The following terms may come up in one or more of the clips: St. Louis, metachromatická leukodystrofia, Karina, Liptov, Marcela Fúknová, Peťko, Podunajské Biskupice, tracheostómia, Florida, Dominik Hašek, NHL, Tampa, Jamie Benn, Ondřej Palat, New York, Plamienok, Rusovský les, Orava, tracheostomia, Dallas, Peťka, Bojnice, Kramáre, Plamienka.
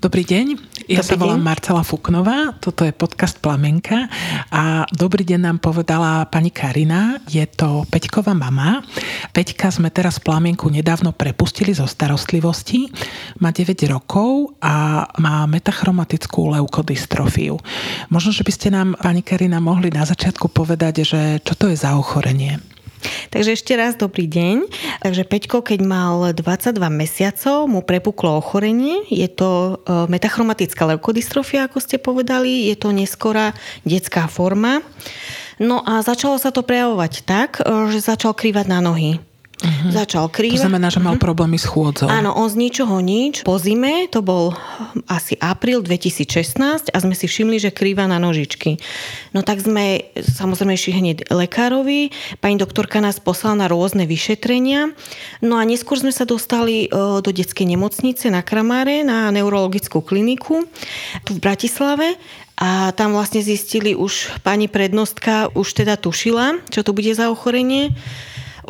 Dobrý deň, ja sa volám Marcela Fúknová, toto je podcast Plamienka a dobrý deň nám povedala pani Karina, je to Peťkova mama. Peťka sme teraz Plamienku nedávno prepustili zo starostlivosti, má 9 rokov a má metachromatickú leukodystrofiu. Možno, že by ste nám, pani Karina, mohli na začiatku povedať, že čo to je za ochorenie? Takže ešte raz dobrý deň. Takže Peťko, keď mal 22 mesiacov, mu prepuklo ochorenie. Je to metachromatická leukodystrofia, ako ste povedali. Je to neskorá detská forma. No a začalo sa to prejavovať tak, že začal krývať na nohy. Uh-huh. Začal krývať. To znamená, že mal problémy s chôdzou. Áno, on z ničoho nič. Po zime, to bol asi apríl 2016 a sme si všimli, že krýva na nožičky. No tak sme samozrejme išli hneď lekárovi. Pani doktorka nás poslala na rôzne vyšetrenia. No a neskôr sme sa dostali do detskej nemocnice na Kramáre, na neurologickú kliniku tu v Bratislave. A tam vlastne zistili už pani prednostka, už teda tušila, čo to bude za ochorenie.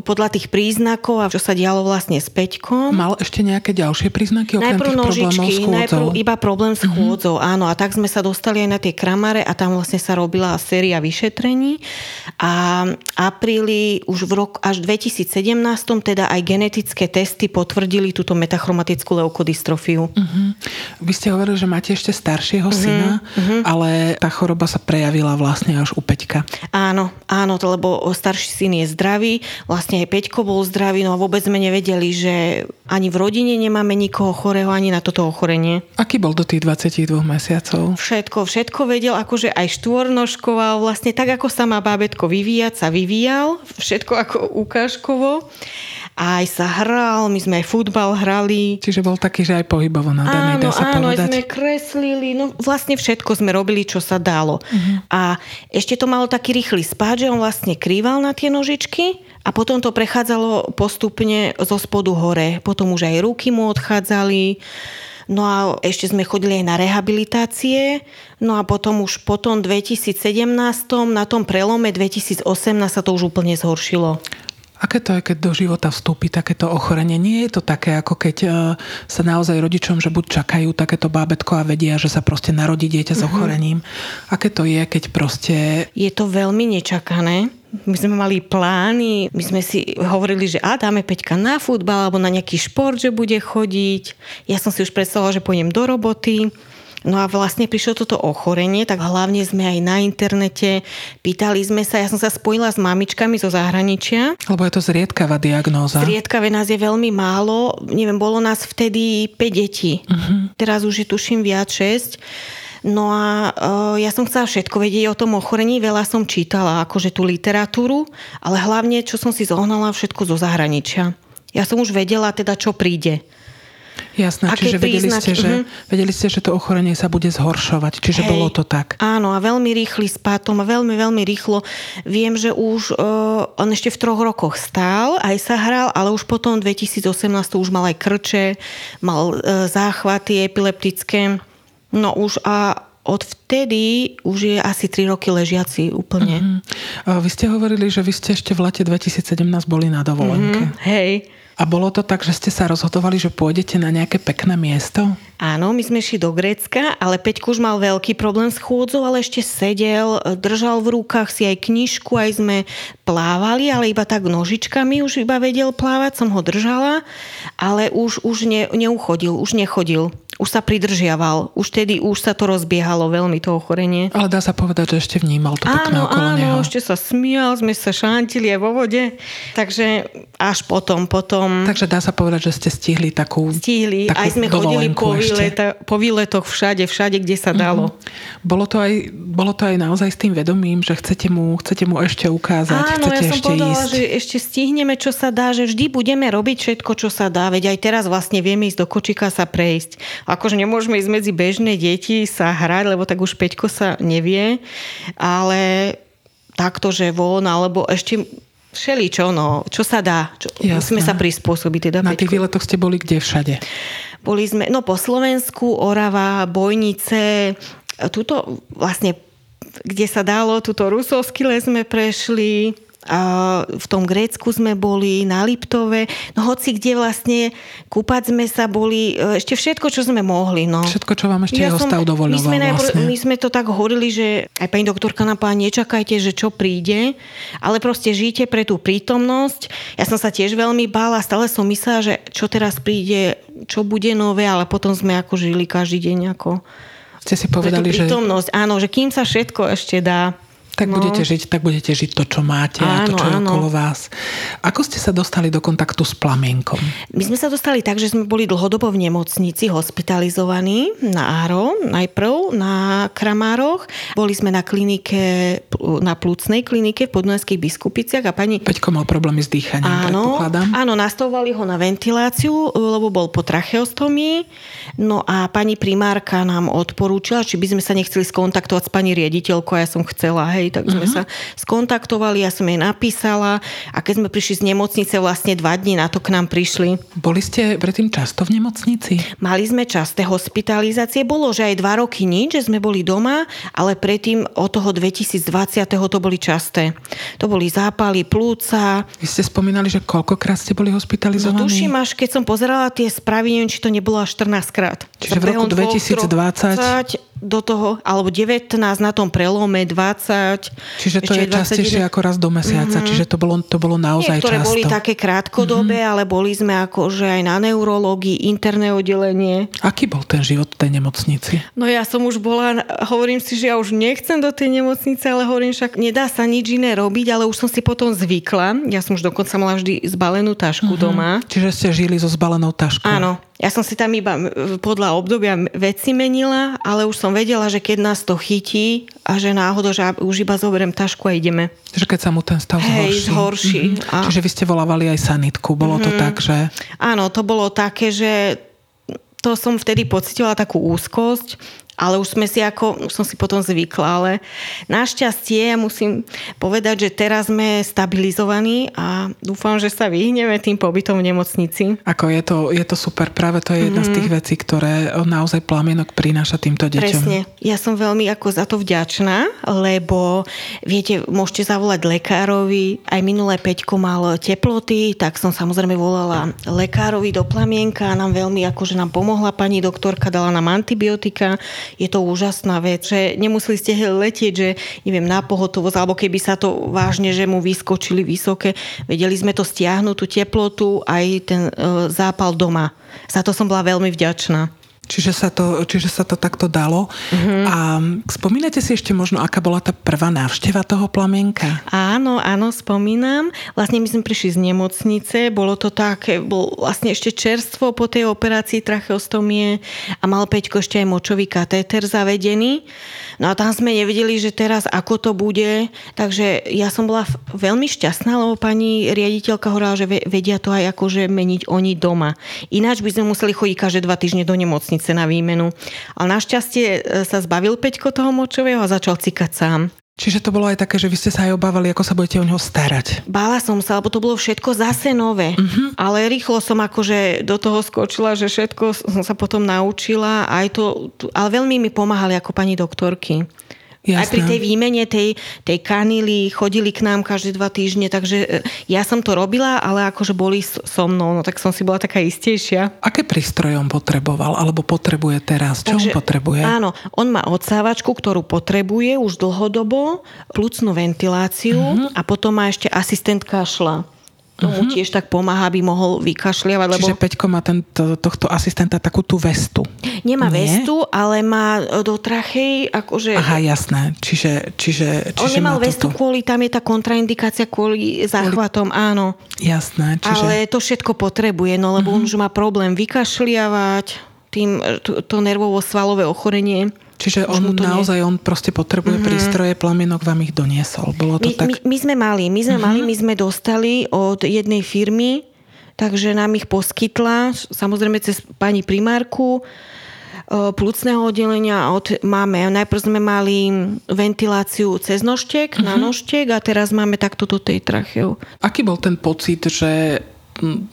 Podľa tých príznakov a čo sa dialo vlastne s Peťkom. Mal ešte nejaké ďalšie príznaky okrem tých problémov s chôdzou? Najprv iba problém s chôdzou, áno. A tak sme sa dostali aj na tie Kramáre a tam vlastne sa robila séria vyšetrení. A apríli už v roku až 2017 teda aj genetické testy potvrdili túto metachromatickú leukodystrofiu. Uh-huh. Vy ste hovorili, že máte ešte staršieho syna, ale tá choroba sa prejavila vlastne až u Peťka. Áno, lebo starší syn je zdravý, vlastne aj Peťko bol zdravý, no a vôbec sme nevedeli, že ani v rodine nemáme nikoho chorého, ani na toto ochorenie. Aký bol do tých 22 mesiacov? Všetko vedel, akože aj štvornožkoval, vlastne tak, ako sa má bábätko vyvíjať, sa vyvíjal, všetko ako ukážkovo. Aj sa hral, my sme aj futbal hrali. Čiže bol taký, že aj pohybovo nadaný, dá sa povedať. Áno, sme kreslili, no vlastne všetko sme robili, čo sa dalo. Uh-huh. A ešte to malo taký rýchly spád, že on vlastne krýval na tie nožičky a potom to prechádzalo postupne zo spodu hore. Potom už aj ruky mu odchádzali. No a ešte sme chodili aj na rehabilitácie. No a potom už potom 2017, na tom prelome 2018 sa to už úplne zhoršilo. Aké to je, keď do života vstúpi takéto ochorenie? Nie je to také, ako keď sa naozaj rodičom, že buď čakajú takéto bábätko a vedia, že sa proste narodí dieťa s ochorením. Aké to je, keď proste... Je to veľmi nečakané. My sme mali plány, my sme si hovorili, že dáme Peťka na futbal alebo na nejaký šport, že bude chodiť. Ja som si už predstavila, že pôjdem do roboty. No a vlastne prišlo toto ochorenie, tak hlavne sme aj na internete, pýtali sme sa, ja som sa spojila s mamičkami zo zahraničia. Lebo je to zriedkavá diagnóza. Zriedkavé nás je veľmi málo, neviem, bolo nás vtedy 5 detí. Uh-huh. Teraz už je tuším viac 6. No a ja som chcela všetko vedieť o tom ochorení, veľa som čítala, akože tú literatúru, ale hlavne, čo som si zohnala, všetko zo zahraničia. Ja som už vedela teda, čo príde. Jasné, čiže vedeli ste, že to ochorenie sa bude zhoršovať, čiže bolo to tak. Áno, a veľmi rýchly spátom, veľmi rýchlo. Viem, že už on ešte v 3 rokoch stál, aj sa hral, ale už potom 2018 už mal aj krče, mal záchvaty epileptické. No už a odvtedy už je asi 3 roky ležiaci úplne. Mm-hmm. Vy ste hovorili, že vy ste ešte v lete 2017 boli na dovolenke. Mm-hmm. Hej. A bolo to tak, že ste sa rozhodovali, že pôjdete na nejaké pekné miesto? Áno, my sme šli do Grécka, ale Peťko už mal veľký problém s chôdzou, ale ešte sedel, držal v rukách si aj knižku, aj sme plávali, ale iba tak nožičkami už iba vedel plávať, som ho držala, ale už nechodil. Už sa pridržiaval. Už sa to rozbiehalo veľmi to ochorenie. Ale dá sa povedať, že ešte vnímal to pekné okolo neho. Áno, ešte sa smial, sme sa šantili aj vo vode. Takže až potom... Takže dá sa povedať, že ste stihli takú dovolenku. Stihli. Aj sme chodili po výletoch všade, kde sa dalo. Mm-hmm. Bolo to aj naozaj s tým vedomím, že chcete mu ešte ukázať, áno, chcete ešte ísť. Áno, ja som povedala, že ešte stihneme, čo sa dá, že vždy budeme robiť všetko, čo sa dá. Veď aj teraz vlastne vieme ísť do kočíka sa prejsť. Akože nemôžeme ísť medzi bežné deti sa hrať, lebo tak už Peťko sa nevie, ale takto, že von, alebo ešte všeličo, čo sa dá. Musíme sa prispôsobiť. Teda na Peťko. Tých výletoch ste boli kde všade? Boli sme, po Slovensku, Orava, Bojnice, tuto vlastne, kde sa dalo, tuto Rusovský les sme prešli, v tom Grécku sme boli, na Liptove, no hoci kde vlastne, kúpať sme sa boli, ešte všetko, čo sme mohli. No. Všetko, čo vám ešte zostav dovoľoval. My sme to tak hovorili, že aj pani doktorka nám povedala, nečakajte, že čo príde, ale proste žijte pre tú prítomnosť. Ja som sa tiež veľmi bála, stále som myslela, že čo teraz príde, čo bude nové, ale potom sme ako žili každý deň ako... Ste si povedali, že... prítomnosť, áno, že kým sa všetko ešte dá. Tak budete žiť to, čo máte, áno, a to, čo je okolo vás. Ako ste sa dostali do kontaktu s Plamienkom? My sme sa dostali tak, že sme boli dlhodobo v nemocnici, hospitalizovaní na Áro, najprv na Kramároch. Boli sme na klinike, na plúcnej klinike v Podunajských Biskupiciach a pani... Peťko mal problémy s dýchaním, predpokladám. Áno, nastavovali ho na ventiláciu, lebo bol po tracheostomii. No a pani primárka nám odporúčila, či by sme sa nechceli skontaktovať s pani riaditeľkou, a ja som chcela, hej, tak sme sa skontaktovali, ja som jej napísala, a keď sme prišli z nemocnice, vlastne 2 dni na to k nám prišli. Boli ste predtým často v nemocnici? Mali sme časté hospitalizácie, bolo, že aj 2 roky nič, že sme boli doma, ale predtým od toho 2020. to boli časté. To boli zápaly plúca. Vy ste spomínali, že koľkokrát ste boli hospitalizovaní? No tuším, až keď som pozerala tie správy, neviem, či to nebolo až 14 krát. Čiže v roku 2020... do toho, alebo 19 na tom prelome, 20. Čiže to je častejšie ako raz do mesiaca. Čiže to bolo naozaj niektoré často. Niektoré boli také krátkodobé, ale boli sme akože aj na neurológii, interné oddelenie. Aký bol ten život v tej nemocnici? No ja som už bola, hovorím si, že ja už nechcem do tej nemocnice, ale hovorím však, nedá sa nič iné robiť, ale už som si potom zvykla. Ja som už dokonca mala vždy zbalenú tašku doma. Čiže ste žili so zbalenou taškou? Áno. Ja som si tam iba podľa obdobia veci menila, ale už som vedela, že keď nás to chytí a že náhodou, že už iba zoberiem tašku a ideme. Že keď sa mu ten stav zhorší. A... Čiže vy ste volávali aj sanitku, bolo to tak, že... Áno, to bolo také, že to som vtedy pocitila takú úzkosť, ale už som si potom zvykla, ale našťastie musím povedať, že teraz sme stabilizovaní a dúfam, že sa vyhneme tým pobytom v nemocnici. Ako je to super, práve to je jedna z tých vecí, ktoré naozaj Plamienok prináša týmto deťom. Presne, ja som veľmi za to vďačná, lebo viete, môžete zavolať lekárovi, aj minulé Peťko mal teploty, tak som samozrejme volala lekárovi do Plamienka a nám veľmi nám pomohla pani doktorka, dala nám antibiotika. Je to úžasná vec, že nemuseli ste letieť, že neviem, na pohotovosť, alebo keby sa to vážne, že mu vyskočili vysoké. Vedeli sme to stiahnuť, tú teplotu, aj ten zápal doma. Za to som bola veľmi vďačná. Čiže sa to takto dalo. A spomínate si ešte možno, aká bola tá prvá návšteva toho Plamienka? Áno, spomínam. Vlastne my sme prišli z nemocnice, bolo to také, bol vlastne ešte čerstvo po tej operácii tracheostomie a mal Peťko ešte aj močový katéter zavedený. No a tam sme nevedeli, že teraz ako to bude. Takže ja som bola veľmi šťastná, lebo pani riaditeľka hovorila, že vedia to aj akože meniť oni doma. Ináč by sme museli chodiť každé 2 týždne do nemocnice na výmenu. Ale našťastie sa zbavil Peťko toho močového a začal cikať sám. Čiže to bolo aj také, že vy ste sa aj obávali, ako sa budete o neho starať. Bála som sa, lebo to bolo všetko zase nové. Ale rýchlo som akože do toho skočila, že všetko som sa potom naučila. Aj to, ale veľmi mi pomáhali ako pani doktorky. Jasné. Aj pri tej výmene tej kanily chodili k nám každé 2 týždne, takže ja som to robila, ale akože boli so mnou, no tak som si bola taká istejšia. Aké prístroje on potreboval, alebo potrebuje teraz? Čo on potrebuje? Áno, on má odsávačku, ktorú potrebuje už dlhodobo, plúcnu ventiláciu a potom má ešte asistent kašľa. Tomu tiež tak pomáha, aby mohol vykašliavať. Čiže Peťko má tohto asistenta takú tú vestu. Nie? Vestu, ale má do trachej akože... Aha, jasné. Čiže on nemal vestu kvôli, tam je tá kontraindikácia kvôli záchvatom, áno. Jasné. Čiže... Ale to všetko potrebuje, no lebo on už má problém vykašliavať, tým to nervovo-svalové ochorenie. Čiže on proste potrebuje prístroje, Plamienok vám ich doniesol. Bolo to tak... My sme dostali od jednej firmy, takže nám ich poskytla, samozrejme cez pani primárku plúcneho oddelenia. Najprv sme mali ventiláciu cez nožtek, na nožtek a teraz máme takto do tej tracheu. Aký bol ten pocit, že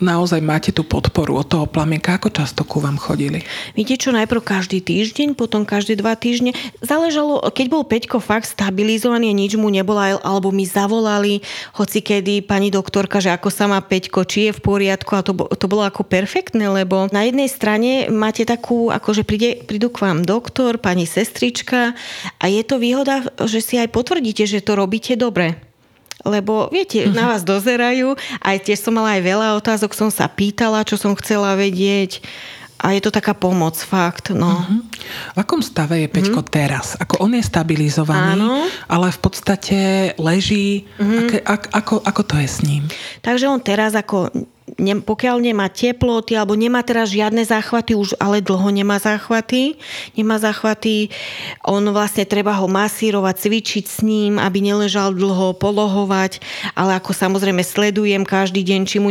naozaj máte tú podporu od toho Plamienka? Ako často ku vám chodili? Viete čo, najprv každý týždeň, potom každé 2 týždne. Záležalo, keď bol Peťko fakt stabilizovaný a nič mu nebola, alebo mi zavolali hocikedy pani doktorka, že ako sa má Peťko, či je v poriadku, a to bolo ako perfektné, lebo na jednej strane máte takú, akože prídu k vám doktor, pani sestrička, a je to výhoda, že si aj potvrdíte, že to robíte dobre. Lebo viete, na vás dozerajú, aj tiež som mala aj veľa otázok, som sa pýtala, čo som chcela vedieť, a je to taká pomoc, fakt, no. Uh-huh. V akom stave je Peťko teraz? Ako on je stabilizovaný, áno, ale v podstate leží, ako to je s ním? Takže on teraz pokiaľ nemá teploty alebo nemá teraz žiadne záchvaty, už ale dlho nemá záchvaty, on vlastne treba ho masírovať, cvičiť s ním, aby neležal dlho, polohovať, ale ako samozrejme sledujem každý deň, či mu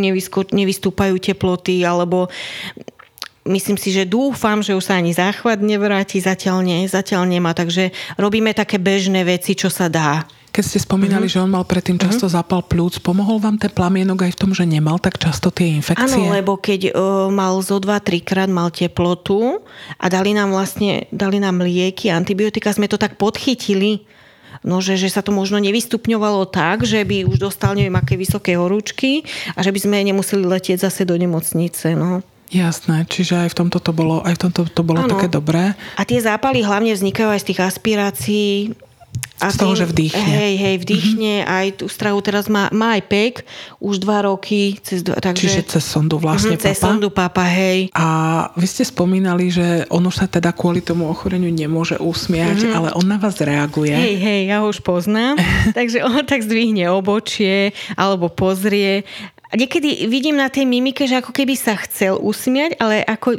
nevystúpajú teploty, alebo myslím si, že dúfam, že už sa ani záchvat nevráti, zatiaľ nemá, takže robíme také bežné veci, čo sa dá. Keď ste spomínali, že on mal predtým často zápal pľúc, pomohol vám ten plamienok aj v tom, že nemal tak často tie infekcie? Áno, lebo keď mal zo 2-3 krát mal teplotu a dali nám lieky, antibiotika, sme to tak podchytili, no, že sa to možno nevystupňovalo tak, že by už dostal neviem aké vysoké horúčky a že by sme nemuseli letieť zase do nemocnice, no. Jasné, čiže aj v tomto to bolo ano, také dobré. A tie zápaly hlavne vznikajú aj z tých aspirácií, z toho, že vdýchne. Hej, vdýchne. Aj tú strahu teraz má aj pek už 2 roky. Takže... Čiže cez sondu vlastne papa. Cez sondu papa, hej. A vy ste spomínali, že on už sa teda kvôli tomu ochoreniu nemôže usmiať, ale on na vás reaguje. Hej, ja ho už poznám. Takže on tak zdvihne obočie alebo pozrie. A niekedy vidím na tej mimike, že ako keby sa chcel usmiať, ale ako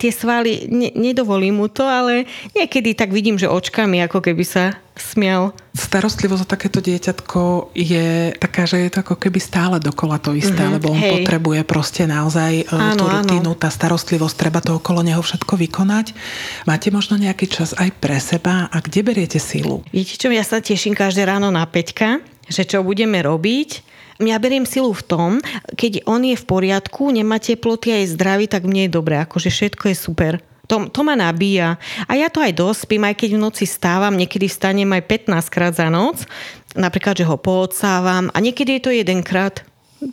tie svaly, nedovolí mu to, ale niekedy tak vidím, že očkami ako keby sa smial. Starostlivosť o takéto dieťatko je taká, že je to ako keby stále dokola to isté, lebo on potrebuje proste naozaj tú rutinu, tá starostlivosť, treba to okolo neho všetko vykonať. Máte možno nejaký čas aj pre seba, a kde beriete sílu? Viete čo, ja sa teším každé ráno na Peťka, že čo budeme robiť. Ja beriem silu v tom, keď on je v poriadku, nemá teploty a je zdravý, tak mne je dobré, akože všetko je super. To ma nabíja. A ja to aj dospím, aj keď v noci stávam, niekedy vstanem aj 15 krát za noc, napríklad, že ho poodsávam, a niekedy je to 1 krát.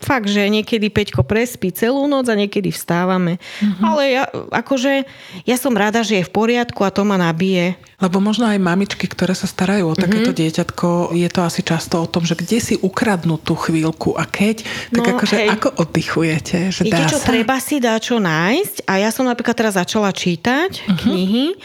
Fakt, že niekedy Peťko prespí celú noc a niekedy vstávame. Ale ja som rada, že je v poriadku a to ma nabije. Lebo možno aj mamičky, ktoré sa starajú o takéto dieťatko, je to asi často o tom, že kde si ukradnú tú chvíľku a keď, tak ako oddychujete? Že dá čo, sa? Treba si dá čo nájsť, a ja som napríklad teraz začala čítať knihy,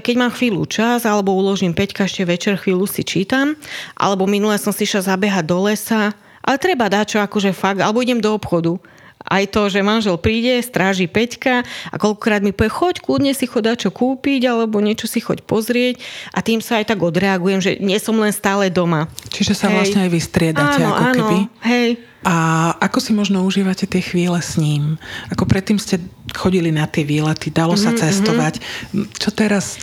keď mám chvíľu čas, alebo uložím Peťka ešte večer, chvíľu si čítam, alebo minule som si šla zabehať do lesa. Ale treba dačo, akože fakt, alebo idem do obchodu. Aj to, že manžel príde, stráži Peťka a koľkokrát mi povie, choď kľudne si choď dačo kúpiť, alebo niečo si choď pozrieť, a tým sa aj tak odreagujem, že nie som len stále doma. Čiže sa vlastne aj vystriedate, áno, ako keby. Hej. A ako si možno užívate tie chvíle s ním? Ako predtým ste chodili na tie výlety, dalo sa cestovať. Čo teraz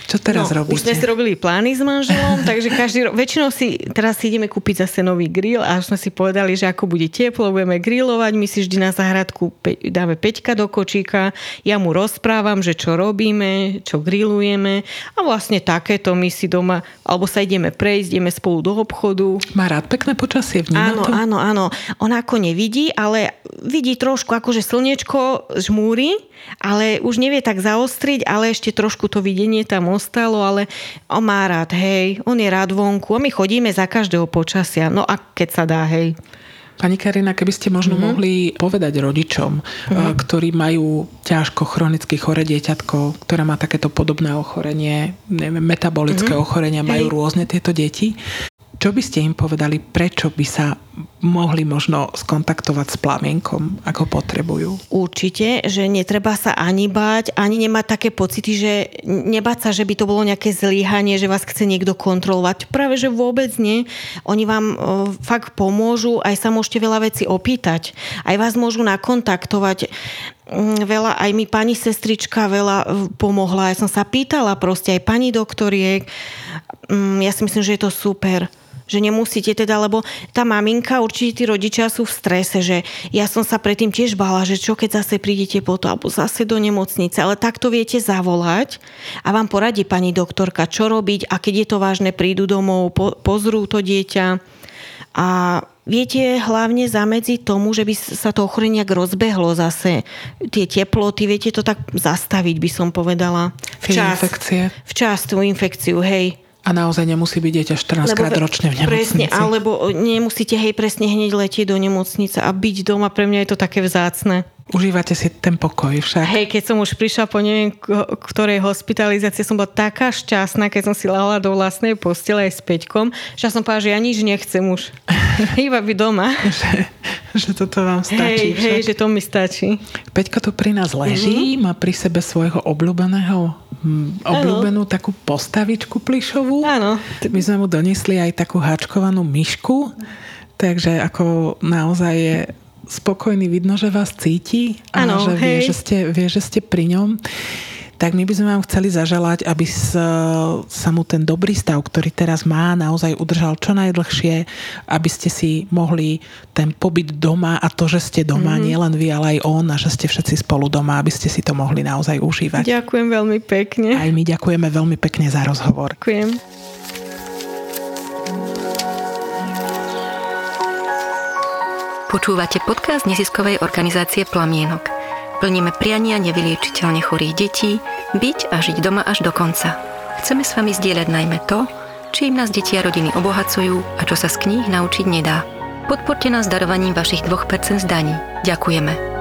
robíte? Už sme si robili plány s manželom, takže väčšinou si ideme kúpiť zase nový grill, a už sme si povedali, že ako bude teplo, budeme grillovať, my si vždy na záhradku dáme Peťka do kočíka, ja mu rozprávam, že čo robíme, čo grillujeme, a vlastne takéto my si doma, alebo sa ideme prejsť, ideme spolu do obchodu. Má rád pekné počasie, vníma to? Áno. Ona ako nevidí, ale vidí trošku akože slniečko žmúri, ale už nevie tak zaostriť, ale ešte trošku to videnie tam ostalo, ale on má rád, hej, on je rád vonku, a my chodíme za každého počasia, no a keď sa dá, hej. Pani Karina, keby ste možno mohli povedať rodičom, ktorí majú ťažko chronicky choré dieťatko, ktoré má takéto podobné ochorenie, neviem, metabolické ochorenia, majú rôzne tieto deti, čo by ste im povedali, prečo by sa mohli možno skontaktovať s Plamienkom, ako potrebujú? Určite, že netreba sa ani báť, ani nemať také pocity, že nebáť sa, že by to bolo nejaké zlyhanie, že vás chce niekto kontrolovať. Práve, že vôbec nie. Oni vám fakt pomôžu, aj sa môžete veľa vecí opýtať. Aj vás môžu nakontaktovať. Veľa, aj mi pani sestrička veľa pomohla. Ja som sa pýtala proste aj pani doktoriek. Ja si myslím, že je to super. že nemusíte teda, lebo tá maminka, určite tí rodičia sú v strese, že ja som sa predtým tiež bála, že čo keď zase prídete po to, alebo zase do nemocnice, ale takto viete zavolať a vám poradí pani doktorka, čo robiť a keď je to vážne, prídu domov, pozrú to dieťa a viete hlavne zamedziť tomu, že by sa to ochorenie rozbehlo zase. Tie teploty, viete to tak zastaviť, by som povedala. Včas tú infekciu, hej. A naozaj nemusí byť dieťa 14 krát ročne v nemocnici. Presne, alebo nemusíte presne hneď letieť do nemocnice a byť doma. Pre mňa je to také vzácne. Užívate si ten pokoj však. Hej, keď som už prišla po neviem ktorej hospitalizácie, som bola taká šťastná, keď som si ľahla do vlastnej postele aj s Peťkom, že som povedala, že ja nič nechcem už. Iba by doma. Že toto vám stačí. Hej, že to mi stačí. Peťka tu pri nás leží, má pri sebe svojho obľúbenú takú postavičku plyšovú. Áno. My sme mu donesli aj takú háčkovanú myšku, takže ako naozaj je spokojný, vidno, že vás cíti a že vie, že ste pri ňom. Tak my by sme vám chceli zaželať, aby sa mu ten dobrý stav, ktorý teraz má, naozaj udržal čo najdlhšie, aby ste si mohli ten pobyt doma a to, že ste doma, nielen vy, ale aj on, a že ste všetci spolu doma, aby ste si to mohli naozaj užívať. Ďakujem veľmi pekne. Aj my ďakujeme veľmi pekne za rozhovor. Ďakujem. Počúvate podcast neziskovej organizácie Plamienok. Plníme priania nevyliečiteľne chorých detí, byť a žiť doma až do konca. Chceme s vami zdieľať najmä to, čím nás deti a rodiny obohacujú a čo sa z kníh naučiť nedá. Podporte nás darovaním vašich 2% z daní. Ďakujeme.